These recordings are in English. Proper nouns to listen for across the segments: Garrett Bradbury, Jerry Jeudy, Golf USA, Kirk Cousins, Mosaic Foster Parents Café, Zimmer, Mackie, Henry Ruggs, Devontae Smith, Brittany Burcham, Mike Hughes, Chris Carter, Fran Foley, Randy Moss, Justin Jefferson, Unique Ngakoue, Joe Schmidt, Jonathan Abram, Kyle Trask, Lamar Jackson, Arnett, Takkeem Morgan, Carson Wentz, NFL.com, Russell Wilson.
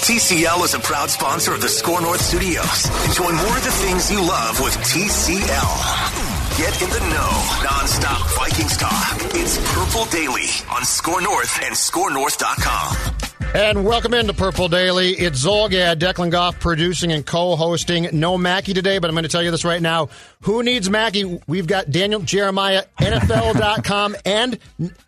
TCL is a proud sponsor of the Score North Studios. Enjoy more of the things you love with TCL. Get in the know, non-stop Vikings talk. It's Purple Daily on Score North and scorenorth.com. And welcome into Purple Daily. It's Zolgad, Declan Goff producing and co-hosting. No Mackie today, but I'm going to tell you this right now. Who needs Mackie? We've got Daniel Jeremiah, NFL.com and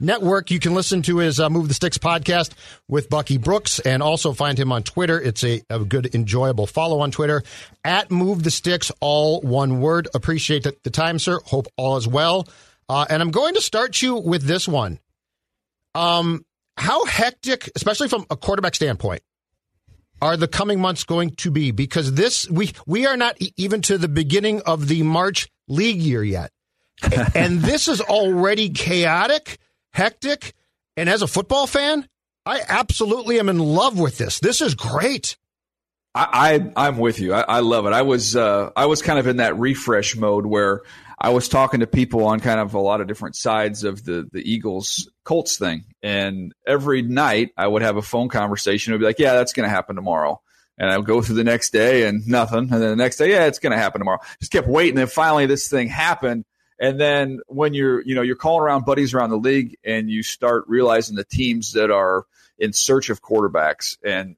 network. You can listen to his Move the Sticks podcast with Bucky Brooks and also find him on Twitter. It's a good, enjoyable follow on Twitter at Move the Sticks, all one word. Appreciate the time, sir. Hope all is well. And I'm going to start you with this one. How hectic, especially from a quarterback standpoint, are the coming months going to be? Because this we are not even to the beginning of the March league year yet. And this is already chaotic, hectic, and as a football fan, I absolutely am in love with this. This is great. I'm with you. I love it. I was kind of in that refresh mode where I was talking to people on kind of a lot of different sides of the Eagles-Colts thing. And every night I would have a phone conversation. It would be like, yeah, that's going to happen tomorrow. And I would go through the next day and nothing. And then the next day, yeah, it's going to happen tomorrow. Just kept waiting. And finally this thing happened. And then when you're calling around buddies around the league and you start realizing the teams that are in search of quarterbacks, and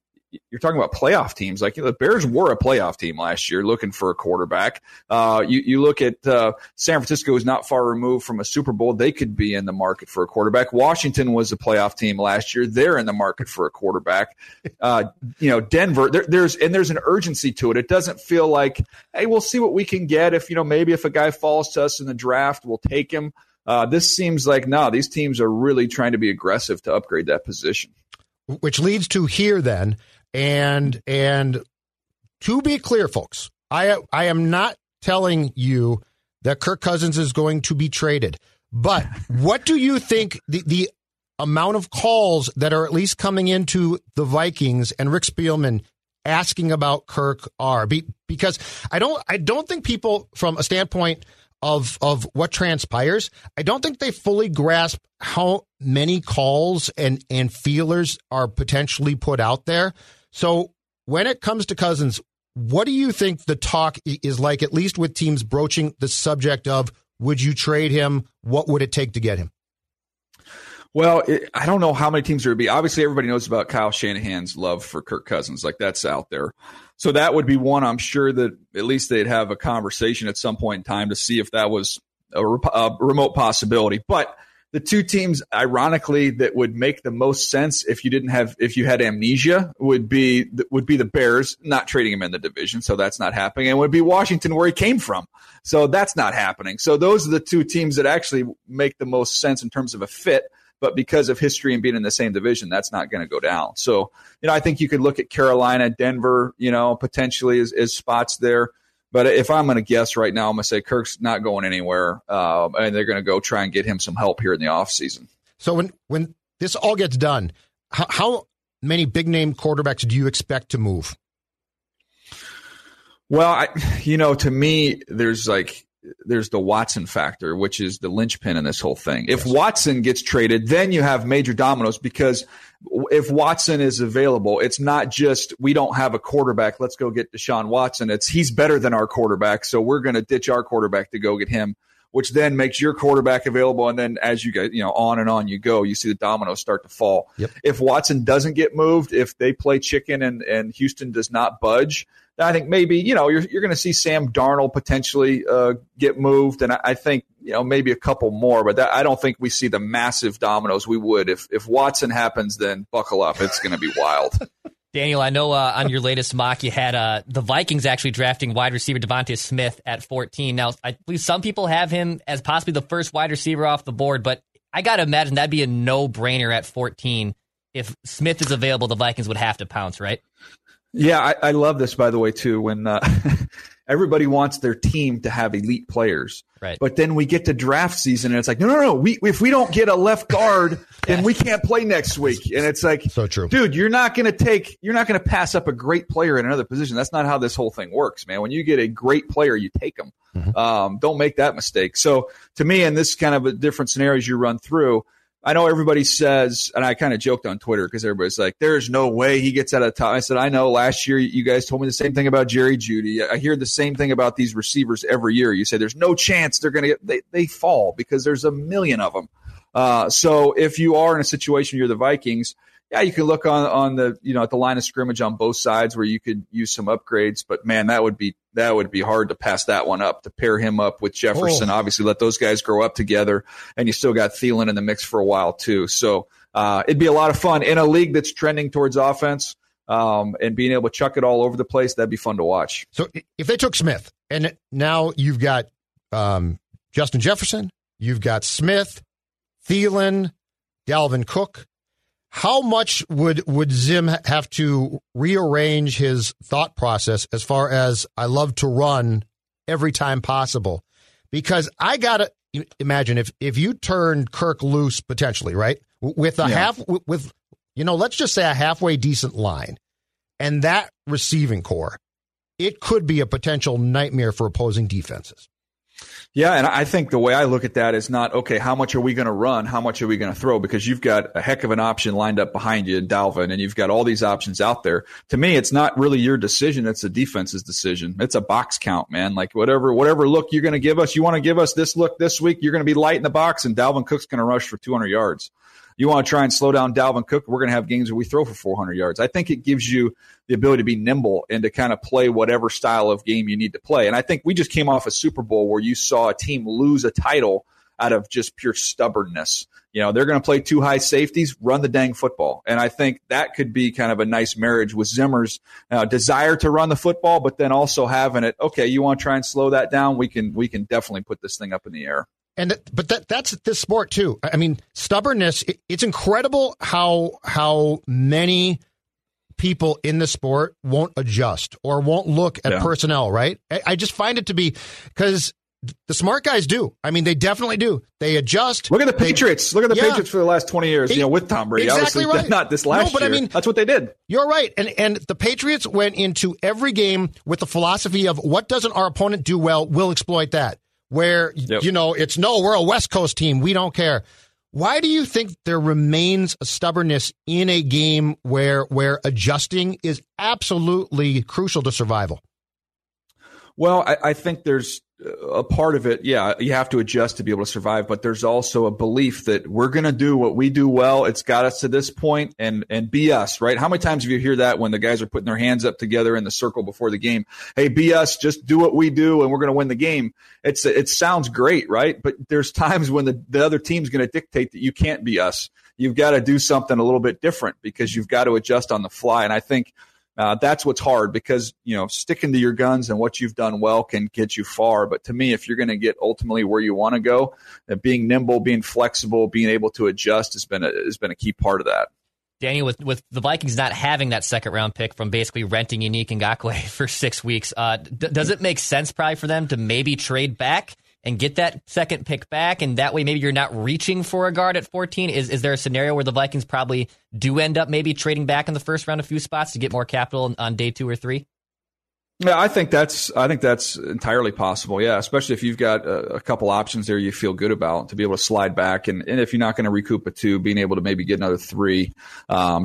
you're talking about playoff teams. Like, the Bears were a playoff team last year looking for a quarterback. You look at San Francisco is not far removed from a Super Bowl. They could be in the market for a quarterback. Washington was a playoff team last year. They're in the market for a quarterback. Denver, there's an urgency to it. It doesn't feel like, hey, we'll see what we can get. If, maybe if a guy falls to us in the draft, we'll take him. This seems like, no, these teams are really trying to be aggressive to upgrade that position. Which leads to here then. And to be clear, folks, I am not telling you that Kirk Cousins is going to be traded. But what do you think the amount of calls that are at least coming into the Vikings and Rick Spielman asking about Kirk are? Because I don't think people, from a standpoint of what transpires, I don't think they fully grasp how many calls and feelers are potentially put out there. So when it comes to Cousins, what do you think the talk is like, at least with teams broaching the subject of, would you trade him? What would it take to get him? Well, I don't know how many teams there would be. Obviously, everybody knows about Kyle Shanahan's love for Kirk Cousins. Like, that's out there. So that would be one. I'm sure that at least they'd have a conversation at some point in time to see if that was a remote possibility. But the two teams, ironically, that would make the most sense if you had amnesia, would be the Bears, not trading him in the division, so that's not happening, and would be Washington, where he came from, so that's not happening. So those are the two teams that actually make the most sense in terms of a fit. But because of history and being in the same division, that's not going to go down. So, I think you could look at Carolina, Denver, potentially as spots there. But if I'm going to guess right now, I'm going to say Kirk's not going anywhere, and they're going to go try and get him some help here in the offseason. So when this all gets done, how many big-name quarterbacks do you expect to move? Well, to me, there's the Watson factor, which is the linchpin in this whole thing. If Watson gets traded, then you have major dominoes, because if Watson is available, it's not just, we don't have a quarterback, let's go get Deshaun Watson. It's, he's better than our quarterback, so we're going to ditch our quarterback to go get him. which then makes your quarterback available. And then as you get, on and on you go, you see the dominoes start to fall. Yep. If Watson doesn't get moved, if they play chicken and Houston does not budge, then I think maybe, you're going to see Sam Darnold potentially get moved. And I think, maybe a couple more, but I don't think we see the massive dominoes we would. If Watson happens, then buckle up. It's going to be wild. Daniel, I know on your latest mock you had the Vikings actually drafting wide receiver Devontae Smith at 14. Now, I believe some people have him as possibly the first wide receiver off the board, but I got to imagine that'd be a no-brainer at 14. If Smith is available, the Vikings would have to pounce, right? Yeah, I love this, by the way, too, when everybody wants their team to have elite players. Right. But then we get to draft season, and it's like, no. If we don't get a left guard, then we can't play next week. And it's like, so true. Dude, you're not going to pass up a great player in another position. That's not how this whole thing works, man. When you get a great player, you take them. Mm-hmm. Don't make that mistake. So to me, in this kind of a different scenarios you run through, I know everybody says, and I kind of joked on Twitter because everybody's like, there's no way he gets out of the top. I said, I know last year you guys told me the same thing about Jerry Jeudy. I hear the same thing about these receivers every year. You say there's no chance they're going to get they fall because there's a million of them. So if you are in a situation you're the Vikings, yeah, you can look on the at the line of scrimmage on both sides where you could use some upgrades, but man, that would be hard to pass that one up, to pair him up with Jefferson. Oh. Obviously, let those guys grow up together, and you still got Thielen in the mix for a while too. So it'd be a lot of fun in a league that's trending towards offense and being able to chuck it all over the place. That'd be fun to watch. So if they took Smith, and now you've got Justin Jefferson, you've got Smith, Thielen, Dalvin Cook. How much would Zim have to rearrange his thought process as far as I love to run every time possible? Because I got to imagine if you turned Kirk loose potentially, right, with a half with let's just say a halfway decent line and that receiving core, it could be a potential nightmare for opposing defenses. Yeah, and I think the way I look at that is not, okay, how much are we going to run? How much are we going to throw? Because you've got a heck of an option lined up behind you in Dalvin, and you've got all these options out there. To me, it's not really your decision. It's the defense's decision. It's a box count, man. Like whatever look you're going to give us, you want to give us this look this week, you're going to be light in the box, and Dalvin Cook's going to rush for 200 yards. You want to try and slow down Dalvin Cook, we're going to have games where we throw for 400 yards. I think it gives you the ability to be nimble and to kind of play whatever style of game you need to play. And I think we just came off a Super Bowl where you saw a team lose a title out of just pure stubbornness. They're going to play two high safeties, run the dang football. And I think that could be kind of a nice marriage with Zimmer's desire to run the football, but then also having it, okay, you want to try and slow that down? We can definitely put this thing up in the air. But that's this sport too. I mean, stubbornness. It's incredible how many people in the sport won't adjust or won't look at personnel. Right? I just find it to be because the smart guys do. I mean, they definitely do. They adjust. Look at the Patriots. Look at the Patriots for the last 20 years. With Tom Brady, exactly obviously right. Not this last year. I mean, that's what they did. You're right. And the Patriots went into every game with the philosophy of what doesn't our opponent do well, we'll exploit that. Where, it's we're a West Coast team. We don't care. Why do you think there remains a stubbornness in a game where adjusting is absolutely crucial to survival? Well, I think there's a part of it. Yeah, you have to adjust to be able to survive. But there's also a belief that we're going to do what we do well. It's got us to this point and be us, right? How many times have you heard that when the guys are putting their hands up together in the circle before the game? Hey, be us. Just do what we do and we're going to win the game. It sounds great, right? But there's times when the other team's going to dictate that you can't be us. You've got to do something a little bit different because you've got to adjust on the fly. And I think that's what's hard because, sticking to your guns and what you've done well can get you far. But to me, if you're going to get ultimately where you want to go, being nimble, being flexible, being able to adjust has been a key part of that. Daniel, with the Vikings not having that second-round pick from basically renting Unique Ngakoue for 6 weeks, does it make sense probably for them to maybe trade back and get that second pick back? And that way maybe you're not reaching for a guard at 14. Is there a scenario where the Vikings probably do end up maybe trading back in the first round a few spots to get more capital on day 2 or 3? Yeah, I think that's entirely possible. Yeah, especially if you've got a couple options there you feel good about to be able to slide back, and if you're not going to recoup a 2, being able to maybe get another 3,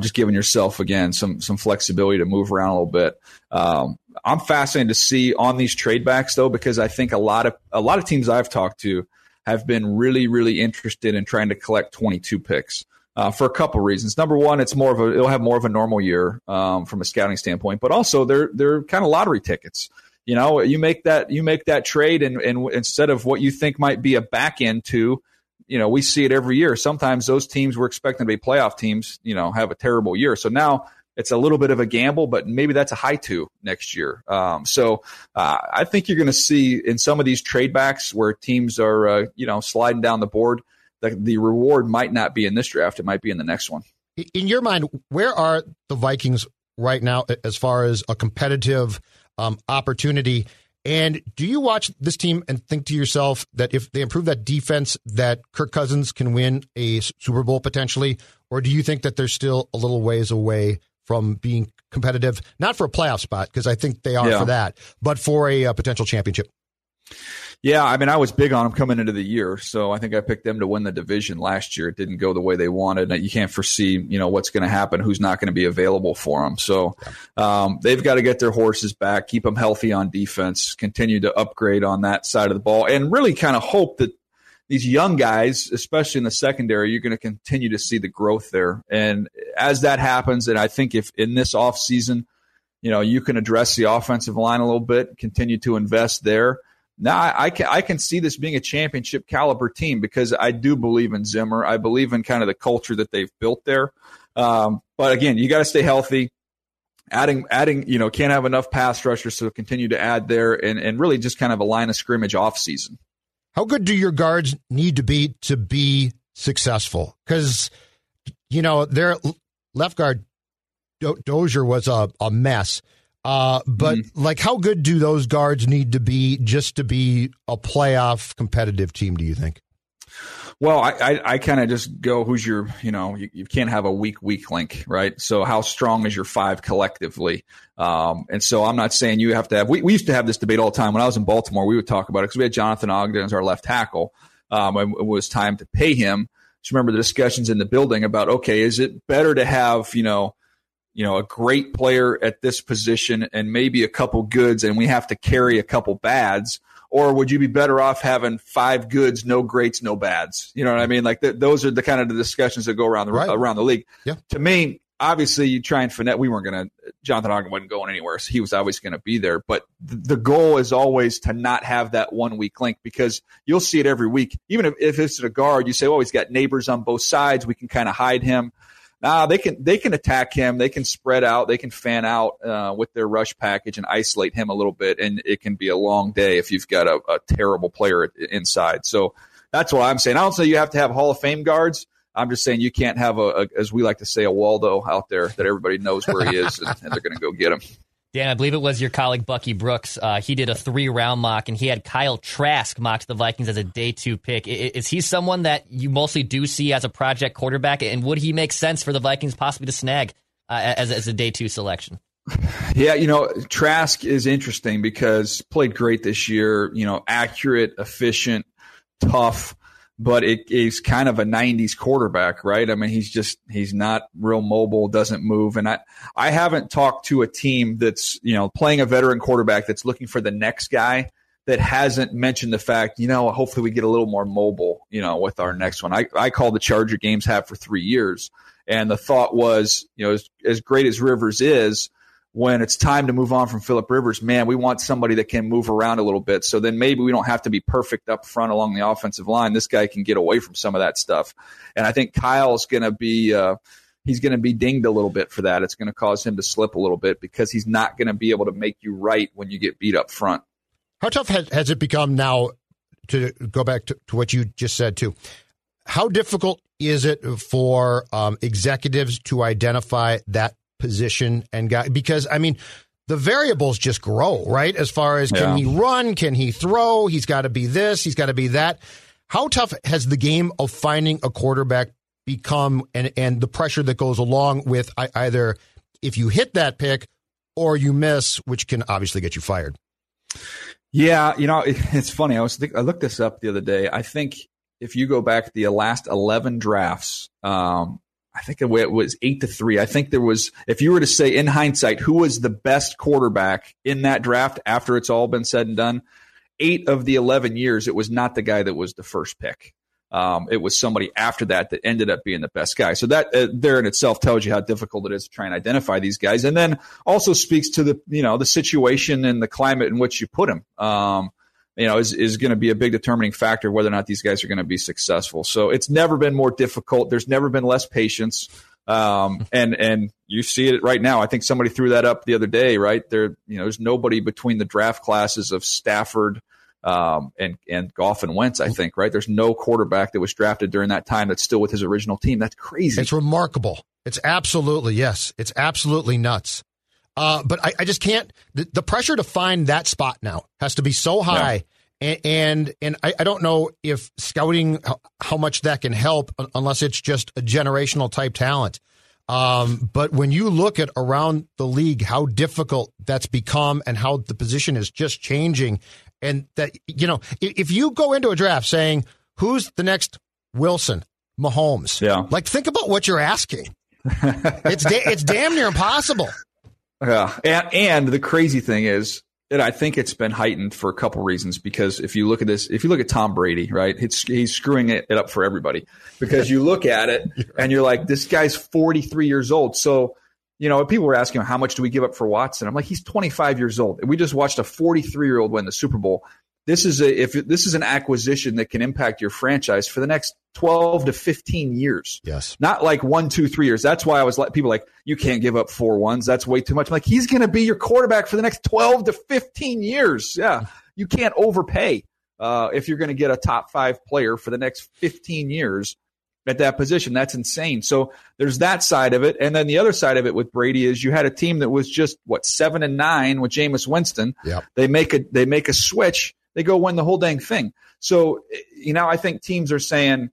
just giving yourself again some flexibility to move around a little bit. I'm fascinated to see on these trade backs though, because I think a lot of teams I've talked to have been really, really interested in trying to collect 22 picks for a couple reasons. Number one, it's more of a, it'll have more of a normal year from a scouting standpoint, but also they're kind of lottery tickets. You know, you make that trade, and instead of what you think might be a back end to, you know, we see it every year. Sometimes those teams we're expecting to be playoff teams, you know, have a terrible year. So now it's a little bit of a gamble, but maybe that's a high two next year. So I think you're going to see in some of these trade backs where teams are, you know, sliding down the board, the reward might not be in this draft. It might be in the next one. In your mind, where are the Vikings right now as far as a competitive opportunity? And do you watch this team and think to yourself that if they improve that defense, that Kirk Cousins can win a Super Bowl potentially? Or do you think that they're still a little ways away from being competitive, not for a playoff spot, because I think they are for that, but for a potential championship? Yeah, I mean, I was big on them coming into the year, so I think I picked them to win the division last year. It didn't go the way they wanted. You can't foresee, you know, what's going to happen, who's not going to be available for them. So they've got to get their horses back, keep them healthy on defense, continue to upgrade on that side of the ball, and really kind of hope that these young guys, especially in the secondary, you're going to continue to see the growth there. And as that happens, and I think if in this offseason, you know, you can address the offensive line a little bit, continue to invest there. Now, I can see this being a championship caliber team because I do believe in Zimmer. I believe in kind of the culture that they've built there. But again, you got to stay healthy. Adding, you know, can't have enough pass rushers, so continue to add there and really just kind of a line of scrimmage off season. How good do your guards need to be successful? Because, you know, their left guard Dozier was a mess. But like, how good do those guards need to be just to be a playoff competitive team, do you think? Well, I kind of just go, who's your, you know, you can't have a weak link, right? So how strong is your five collectively? And so I'm not saying you have to have, we used to have this debate all the time. When I was in Baltimore, we would talk about it because we had Jonathan Ogden as our left tackle. And it was time to pay him. Just remember the discussions in the building about, okay, is it better to have, you know, a great player at this position and maybe a couple goods and we have to carry a couple bads, or would you be better off having five goods, no greats, no bads? You know what I mean? Like those are the kind of the discussions that go around the around the league. Yeah. To me, obviously you try and finesse. Jonathan Ogden wasn't going anywhere, so he was always going to be there. But the goal is always to not have that 1 week link, because you'll see it every week. Even if it's a guard, you say, oh, he's got neighbors on both sides. We can kind of hide him. Nah, they can attack him. They can spread out. They can fan out with their rush package and isolate him a little bit. And it can be a long day if you've got a terrible player inside. So that's what I'm saying. I don't say you have to have Hall of Fame guards. I'm just saying you can't have as we like to say, a Waldo out there that everybody knows where he is and they're going to go get him. Dan, I believe it was your colleague Bucky Brooks. He did a 3-round mock, and he had Kyle Trask mocked the Vikings as a day 2 pick. Is he someone that you mostly do see as a project quarterback, and would he make sense for the Vikings possibly to snag as a day 2 selection? Yeah, you know, Trask is interesting because played great this year, you know, accurate, efficient, tough, but he's kind of a 90s quarterback, right? I mean, he's not real mobile, doesn't move. And I haven't talked to a team that's, you know, playing a veteran quarterback that's looking for the next guy that hasn't mentioned the fact, you know, hopefully we get a little more mobile, you know, with our next one. I called the Charger games for 3 years. And the thought was, you know, as great as Rivers is, when it's time to move on from Philip Rivers, man, we want somebody that can move around a little bit. So then maybe we don't have to be perfect up front along the offensive line. This guy can get away from some of that stuff. And I think Kyle's going to be he's going to be dinged a little bit for that. It's going to cause him to slip a little bit because he's not going to be able to make you right when you get beat up front. How tough has it become now, to go back to what you just said too? How difficult is it for executives to identify that position and guy, because I mean the variables just grow, right? As far as can he run, can he throw, he's got to be this, he's got to be that. How tough has the game of finding a quarterback become, and the pressure that goes along with either if you hit that pick or you miss, which can obviously get you fired? Yeah, you know, it's funny. I looked this up the other day. I think if you go back the last 11 drafts, I think it was 8-3. I think there was, if you were to say in hindsight, who was the best quarterback in that draft after it's all been said and done, 8 of the 11 years, it was not the guy that was the first pick. It was somebody after that that ended up being the best guy. So that there in itself tells you how difficult it is to try and identify these guys. And then also speaks to the, you know, the situation and the climate in which you put them, you know, is going to be a big determining factor whether or not these guys are going to be successful. So it's never been more difficult. There's never been less patience. And you see it right now. I think somebody threw that up the other day, right? There, you know, there's nobody between the draft classes of Stafford, and Goff and Wentz, I think, right? There's no quarterback that was drafted during that time that's still with his original team. That's crazy. It's remarkable. It's absolutely, yes. It's absolutely nuts. But I just can't, the pressure to find that spot now has to be so high. Yeah. And I don't know if scouting, how much that can help unless it's just a generational type talent. But when you look at around the league, how difficult that's become and how the position is just changing. And that, you know, if you go into a draft saying, who's the next Wilson, Mahomes? Yeah. Like, think about what you're asking. It's damn near impossible. Yeah. And the crazy thing is, and I think it's been heightened for a couple reasons, because if you look at this, if you look at Tom Brady, right, he's screwing it up for everybody, because you look at it and you're like, this guy's 43 years old. So, you know, people were asking him, how much do we give up for Watson? I'm like, he's 25 years old. We just watched a 43-year-old win the Super Bowl. This is an acquisition that can impact your franchise for the next 12 to 15 years. Yes. Not like 1, 2, 3 years. That's why I was like, people like, you can't give up 4 ones. That's way too much. I'm like, he's going to be your quarterback for the next 12 to 15 years. Yeah. You can't overpay if you're going to get a top 5 player for the next 15 years at that position. That's insane. So there's that side of it. And then the other side of it with Brady is you had a team that was just, 7-9 with Jameis Winston. Yep. They make a switch. They go win the whole dang thing. So, you know, I think teams are saying,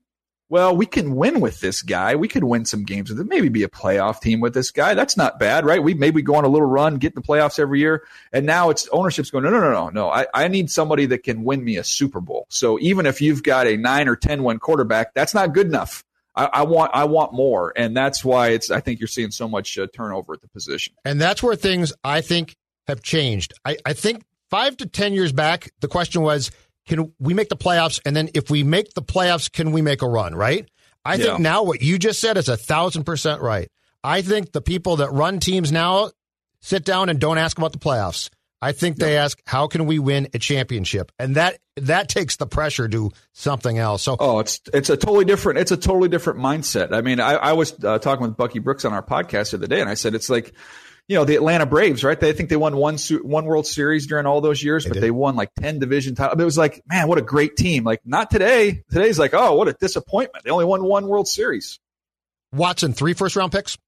well, we can win with this guy. We could win some games with him, maybe be a playoff team with this guy. That's not bad, right? We go on a little run, get in the playoffs every year. And now it's ownership's going, no. I need somebody that can win me a Super Bowl. So even if you've got a 9 or 10-win quarterback, that's not good enough. I want more. And that's why I think you're seeing so much turnover at the position. And that's where things, I think, have changed. I think 5 to 10 years back, the question was, can we make the playoffs? And then if we make the playoffs, can we make a run, right? I think now what you just said is 1,000% right. I think the people that run teams now sit down and don't ask about the playoffs. I think they ask, how can we win a championship? And that takes the pressure to something else. So, it's a totally different mindset. I mean, I was talking with Bucky Brooks on our podcast the other day, and I said, it's like, you know, the Atlanta Braves, right? They think they won one World Series during all those years, but they won like 10 division titles. It was like, man, what a great team. Like, not today. Today's like, oh, what a disappointment. They only won one World Series. Watson, 3 first-round picks?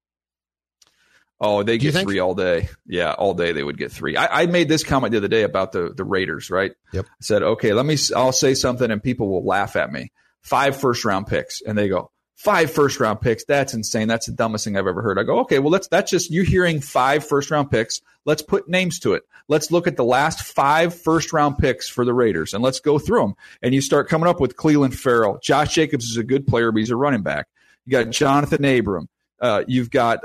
Oh, they get 3 all day. Yeah, all day they would get 3. I made this comment the other day about the Raiders, right? Yep. I said, okay, I'll say something and people will laugh at me. 5 first-round picks. And they go, 5 first-round picks. That's insane. That's the dumbest thing I've ever heard. I go, okay, well, that's just you hearing 5 first-round picks. Let's put names to it. Let's look at the last 5 first-round picks for the Raiders, and let's go through them. And you start coming up with Clelland Farrell. Josh Jacobs is a good player, but he's a running back. You got Jonathan Abram. You've got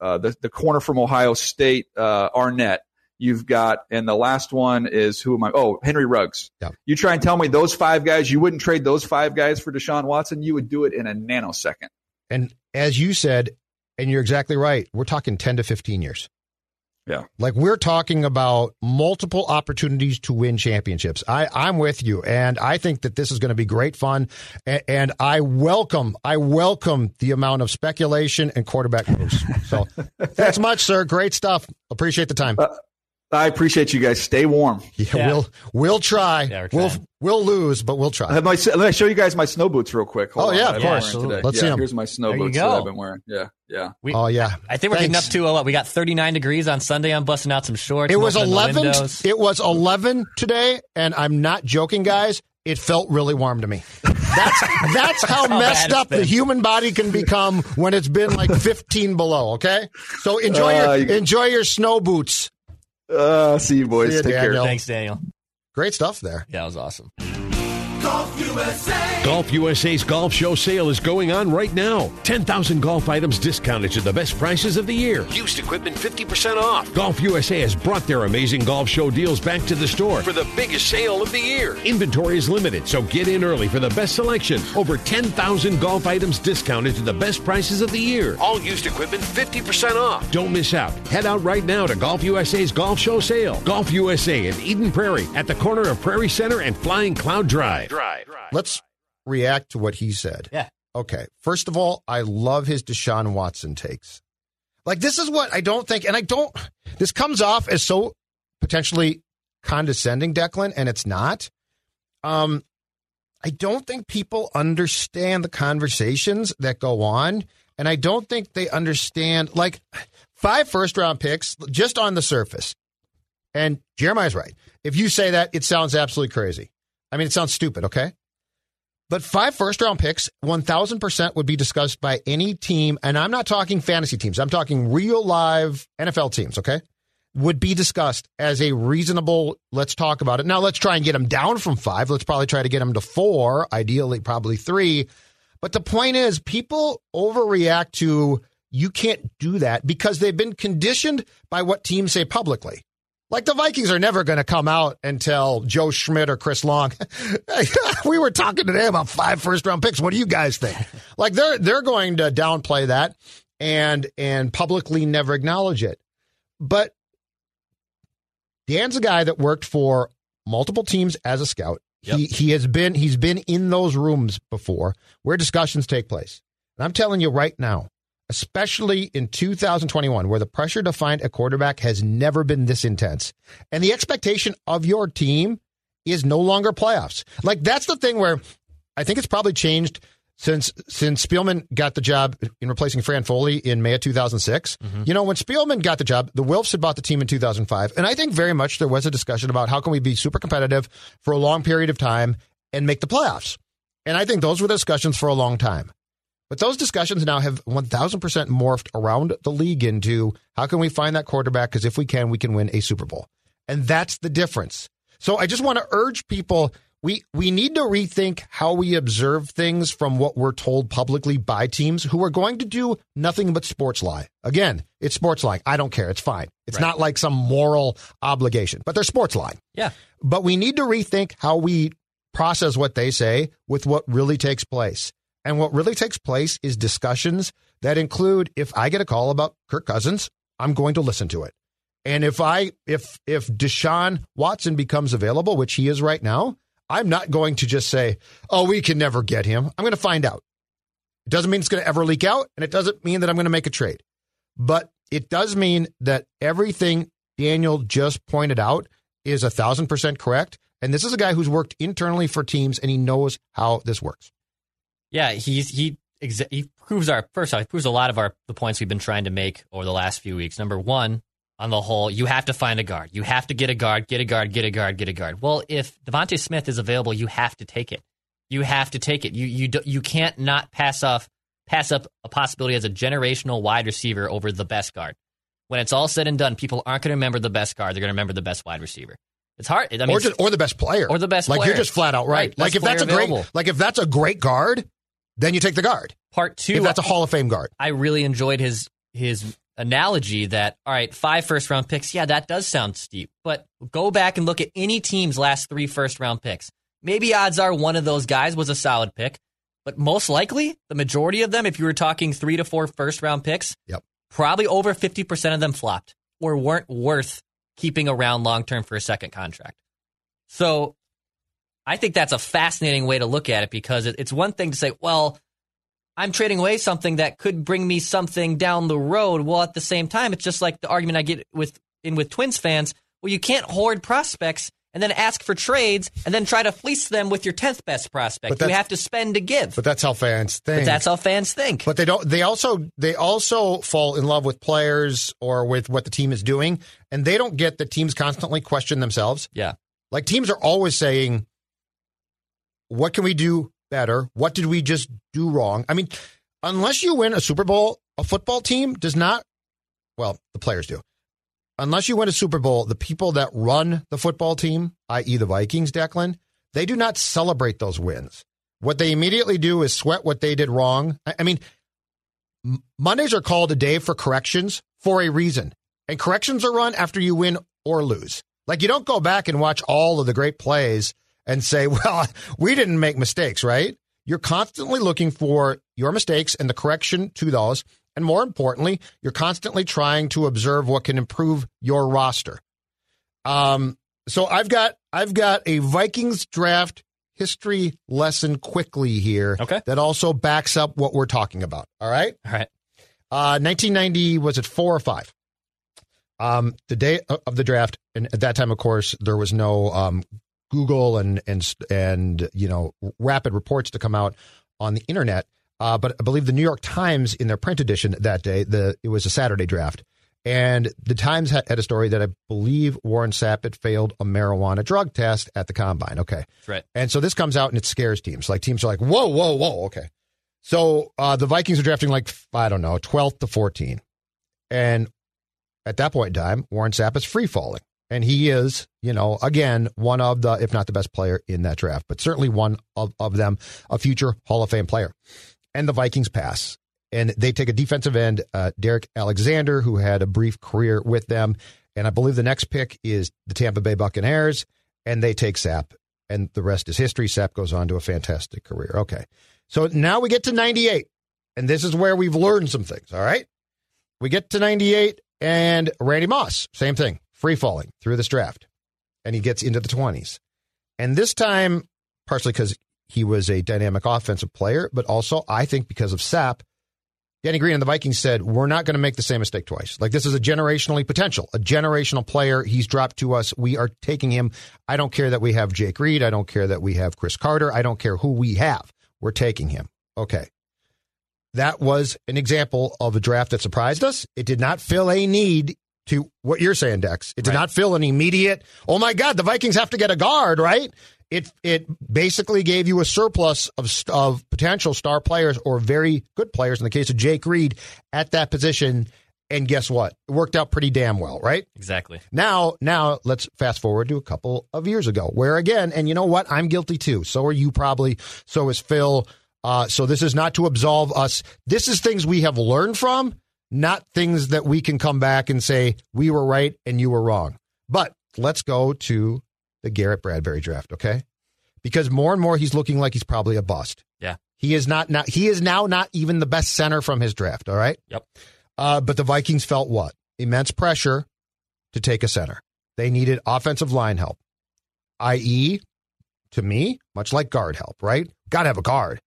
the corner from Ohio State, Arnett. You've got, and the last one is Henry Ruggs. Yeah. You try and tell me those 5 guys, you wouldn't trade those 5 guys for Deshaun Watson. You would do it in a nanosecond. And as you said, and you're exactly right, we're talking 10 to 15 years. Yeah. Like, we're talking about multiple opportunities to win championships. I'm with you, and I think that this is going to be great fun, and I welcome the amount of speculation and quarterback moves. So thanks much, sir. Great stuff. Appreciate the time. I appreciate you guys. Stay warm. Yeah. We'll try. Yeah, we'll lose, but we'll try. Let me show you guys my snow boots real quick. Of course. Let's see them. Here's my snow boots that I've been wearing. Yeah. I think we're getting up to a lot. We got 39 degrees on Sunday. I'm busting out some shorts. It was 11. It was 11 today, and I'm not joking, guys. It felt really warm to me. That's how messed up the human body can become when it's been like 15 below. Okay, so enjoy your snow boots. See you, boys. Take care. Thanks, Daniel. Great stuff there. Yeah, it was awesome. Golf USA. Golf USA's Golf Show Sale is going on right now. 10,000 golf items discounted to the best prices of the year. Used equipment 50% off. Golf USA has brought their amazing golf show deals back to the store for the biggest sale of the year. Inventory is limited, so get in early for the best selection. Over 10,000 golf items discounted to the best prices of the year. All used equipment 50% off. Don't miss out. Head out right now to Golf USA's Golf Show Sale. Golf USA in Eden Prairie at the corner of Prairie Center and Flying Cloud Drive. Let's react to what he said. Yeah. Okay. First of all, I love his Deshaun Watson takes. Like, this is what I don't think, and I don't, this comes off as so potentially condescending, Declan, and it's not. I don't think people understand the conversations that go on, and I don't think they understand, like, 5 first-round picks just on the surface. And Jeremiah's right. If you say that, it sounds absolutely crazy. I mean, it sounds stupid, okay? But 5 first-round picks, 1,000% would be discussed by any team, and I'm not talking fantasy teams. I'm talking real, live NFL teams, okay? Would be discussed as a reasonable, let's talk about it. Now, let's try and get them down from 5. Let's probably try to get them to 4, ideally probably 3. But the point is, people overreact to, you can't do that, because they've been conditioned by what teams say publicly. Like, the Vikings are never going to come out and tell Joe Schmidt or Chris Long, we were talking today about 5 first-round picks. What do you guys think? Like, they're going to downplay that and publicly never acknowledge it. But Dan's a guy that worked for multiple teams as a scout. Yep. He's been in those rooms before where discussions take place. And I'm telling you right now, especially in 2021, where the pressure to find a quarterback has never been this intense. And the expectation of your team is no longer playoffs. Like, that's the thing where I think it's probably changed since Spielman got the job in replacing Fran Foley in May of 2006. Mm-hmm. You know, when Spielman got the job, the Wilfs had bought the team in 2005. And I think very much there was a discussion about how can we be super competitive for a long period of time and make the playoffs. And I think those were the discussions for a long time. But those discussions now have 1,000% morphed around the league into, how can we find that quarterback? Because if we can, win a Super Bowl. And that's the difference. So I just want to urge people, we need to rethink how we observe things from what we're told publicly by teams who are going to do nothing but sports lie. Again, it's sports lying. I don't care. It's fine. It's not like some moral obligation, but they're sports lying. Yeah. But we need to rethink how we process what they say with what really takes place. And what really takes place is discussions that include, if I get a call about Kirk Cousins, I'm going to listen to it. And if Deshaun Watson becomes available, which he is right now, I'm not going to just say, oh, we can never get him. I'm going to find out. It doesn't mean it's going to ever leak out, and it doesn't mean that I'm going to make a trade. But it does mean that everything Daniel just pointed out is 1,000% correct. And this is a guy who's worked internally for teams, and he knows how this works. Yeah, he proves our first off, he proves a lot of the points we've been trying to make over the last few weeks. Number one, on the whole, you have to find a guard. You have to get a guard. Well, if Devontae Smith is available, you have to take it. You can't not pass up a possibility as a generational wide receiver over the best guard. When it's all said and done, people aren't going to remember the best guard. They're going to remember the best wide receiver. It's hard. I mean, or the best player, Like, you're just flat out right. Like, if that's a great guard, then you take the guard. Part two. If that's a Hall of Fame guard. I really enjoyed his analogy that, all right, 5 first-round picks, yeah, that does sound steep. But go back and look at any team's last 3 first-round picks. Maybe odds are one of those guys was a solid pick, but most likely, the majority of them, if you were talking 3 to 4 first-round picks, probably over 50% of them flopped or weren't worth keeping around long-term for a second contract. So I think that's a fascinating way to look at it, because it's one thing to say, well, I'm trading away something that could bring me something down the road. Well, at the same time, it's just like the argument I get with Twins fans. Well, you can't hoard prospects and then ask for trades and then try to fleece them with your 10th best prospect. You have to spend to give. But that's how fans think. But they don't. They also fall in love with players or with what the team is doing, and they don't get that teams constantly question themselves. Yeah, like teams are always saying, what can we do better? What did we just do wrong? I mean, unless you win a Super Bowl, a football team does not. Well, the players do. Unless you win a Super Bowl, the people that run the football team, i.e. the Vikings, Declan, They do not celebrate those wins. What they immediately do is sweat what they did wrong. I mean, Mondays are called a day for corrections for a reason. And corrections are run after you win or lose. Like, you don't go back and watch all of the great plays and say, well, we didn't make mistakes, right? You're constantly looking for your mistakes and the correction to those. And more importantly, you're constantly trying to observe what can improve your roster. So I've got a Vikings draft history lesson quickly here. Okay. That also backs up what we're talking about. All right. All right. 1990, was it 4 or 5? The day of the draft. And at that time, of course, there was no Google and you know, rapid reports to come out on the internet. But I believe the New York Times, in their print edition that day, it was a Saturday draft. And the Times had a story that I believe Warren Sapp had failed a marijuana drug test at the Combine. Okay. That's right. And so this comes out and it scares teams. Like, teams are like, whoa, whoa, whoa. Okay. So the Vikings are drafting, like, I don't know, 12th to 14. And at that point in time, Warren Sapp is free falling. And he is, you know, again, one of the, if not the best player in that draft, but certainly one of them, a future Hall of Fame player. And the Vikings pass. And they take a defensive end, Derek Alexander, who had a brief career with them. And I believe the next pick is the Tampa Bay Buccaneers, and they take Sapp. And the rest is history. Sapp goes on to a fantastic career. Okay. So now we get to 98, and this is where we've learned some things, all right? We get to 98, and Randy Moss, same thing, free-falling through this draft. And he gets into the 20s. And this time, partially because he was a dynamic offensive player, but also, I think, because of Sapp, Danny Green and the Vikings said, we're not going to make the same mistake twice. Like, this is a generational player. He's dropped to us. We are taking him. I don't care that we have Jake Reed. I don't care that we have Chris Carter. I don't care who we have. We're taking him. Okay. That was an example of a draft that surprised us. It did not fill a need to what you're saying, Dex. It did not fill an immediate, oh, my God, the Vikings have to get a guard, right? It basically gave you a surplus of potential star players or very good players, in the case of Jake Reed, at that position. And guess what? It worked out pretty damn well, right? Exactly. Now let's fast forward to a couple of years ago where, again, and you know what? I'm guilty too. So are you probably. So is Phil. So this is not to absolve us. This is things we have learned from, not things that we can come back and say, we were right and you were wrong. But let's go to the Garrett Bradbury draft, okay? Because more and more he's looking like he's probably a bust. Yeah. He is now not even the best center from his draft, all right? Yep. But the Vikings felt what? Immense pressure to take a center. They needed offensive line help, i.e., to me, much like guard help, right? Got to have a guard.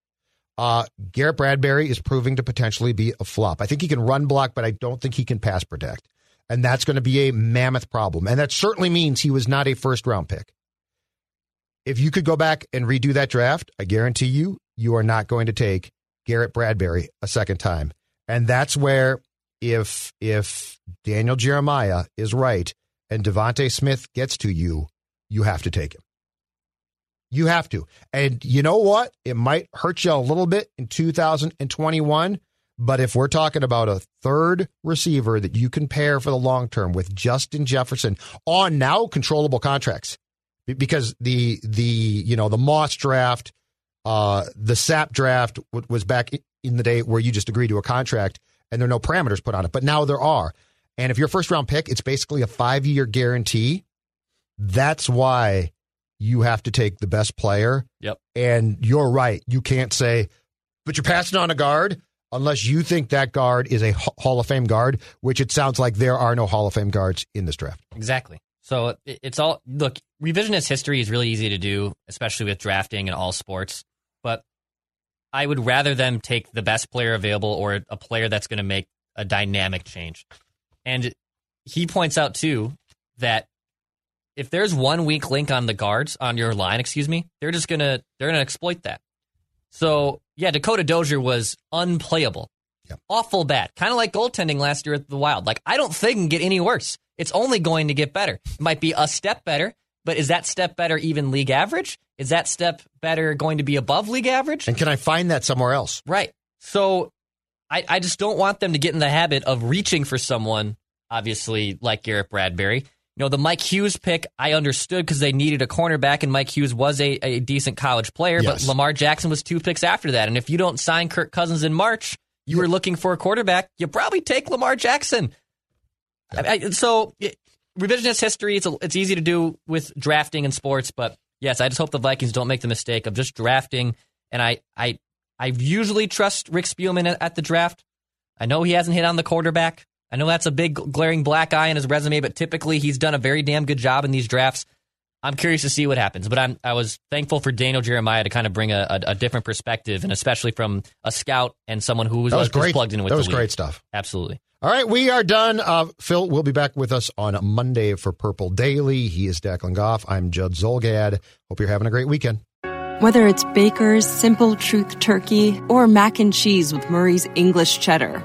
Garrett Bradbury is proving to potentially be a flop. I think he can run block, but I don't think he can pass protect. And that's going to be a mammoth problem. And that certainly means he was not a first-round pick. If you could go back and redo that draft, I guarantee you, you are not going to take Garrett Bradbury a second time. And that's where, if Daniel Jeremiah is right and Devontae Smith gets to you, you have to take him. You have to. And you know what? It might hurt you a little bit in 2021, but if we're talking about a third receiver that you can pair for the long term with Justin Jefferson on now controllable contracts, because the you know, the Moss draft, the Sapp draft was back in the day where you just agree to a contract and there are no parameters put on it, but now there are. And if you're a first round pick, it's basically a 5-year guarantee. That's why you have to take the best player. Yep. And you're right. You can't say, but you're passing on a guard. Unless you think that guard is a Hall of Fame guard, which it sounds like there are no Hall of Fame guards in this draft. Exactly. So it's all, look, revisionist history is really easy to do, especially with drafting and all sports. But I would rather them take the best player available or a player that's going to make a dynamic change. And he points out, too, that if there's one weak link on the guards, on your line, they're just going to, exploit that. So, yeah, Dakota Dozier was unplayable. Yep. Awful bad. Kind of like goaltending last year at the Wild. Like, I don't think it can get any worse. It's only going to get better. It might be a step better, but is that step better even league average? Is that step better going to be above league average? And can I find that somewhere else? Right. So I just don't want them to get in the habit of reaching for someone, obviously, like Garrett Bradbury. You know, the Mike Hughes pick, I understood because they needed a cornerback, and Mike Hughes was a decent college player, yes. But Lamar Jackson was 2 picks after that. And if you don't sign Kirk Cousins in March, you were looking for a quarterback, you probably take Lamar Jackson. Yeah. Revisionist history, it's easy to do with drafting in sports, but yes, I just hope the Vikings don't make the mistake of just drafting. And I usually trust Rick Spielman at the draft. I know he hasn't hit on the quarterback. I know that's a big glaring black eye in his resume, but typically he's done a very damn good job in these drafts. I'm curious to see what happens, but I was thankful for Daniel Jeremiah to kind of bring a different perspective, and especially from a scout and someone who was plugged in with the league. That was great stuff. Absolutely. All right, we are done. Phil will be back with us on Monday for Purple Daily. He is Declan Goff. I'm Judd Zolgad. Hope you're having a great weekend. Whether it's Baker's Simple Truth Turkey or mac and cheese with Murray's English Cheddar,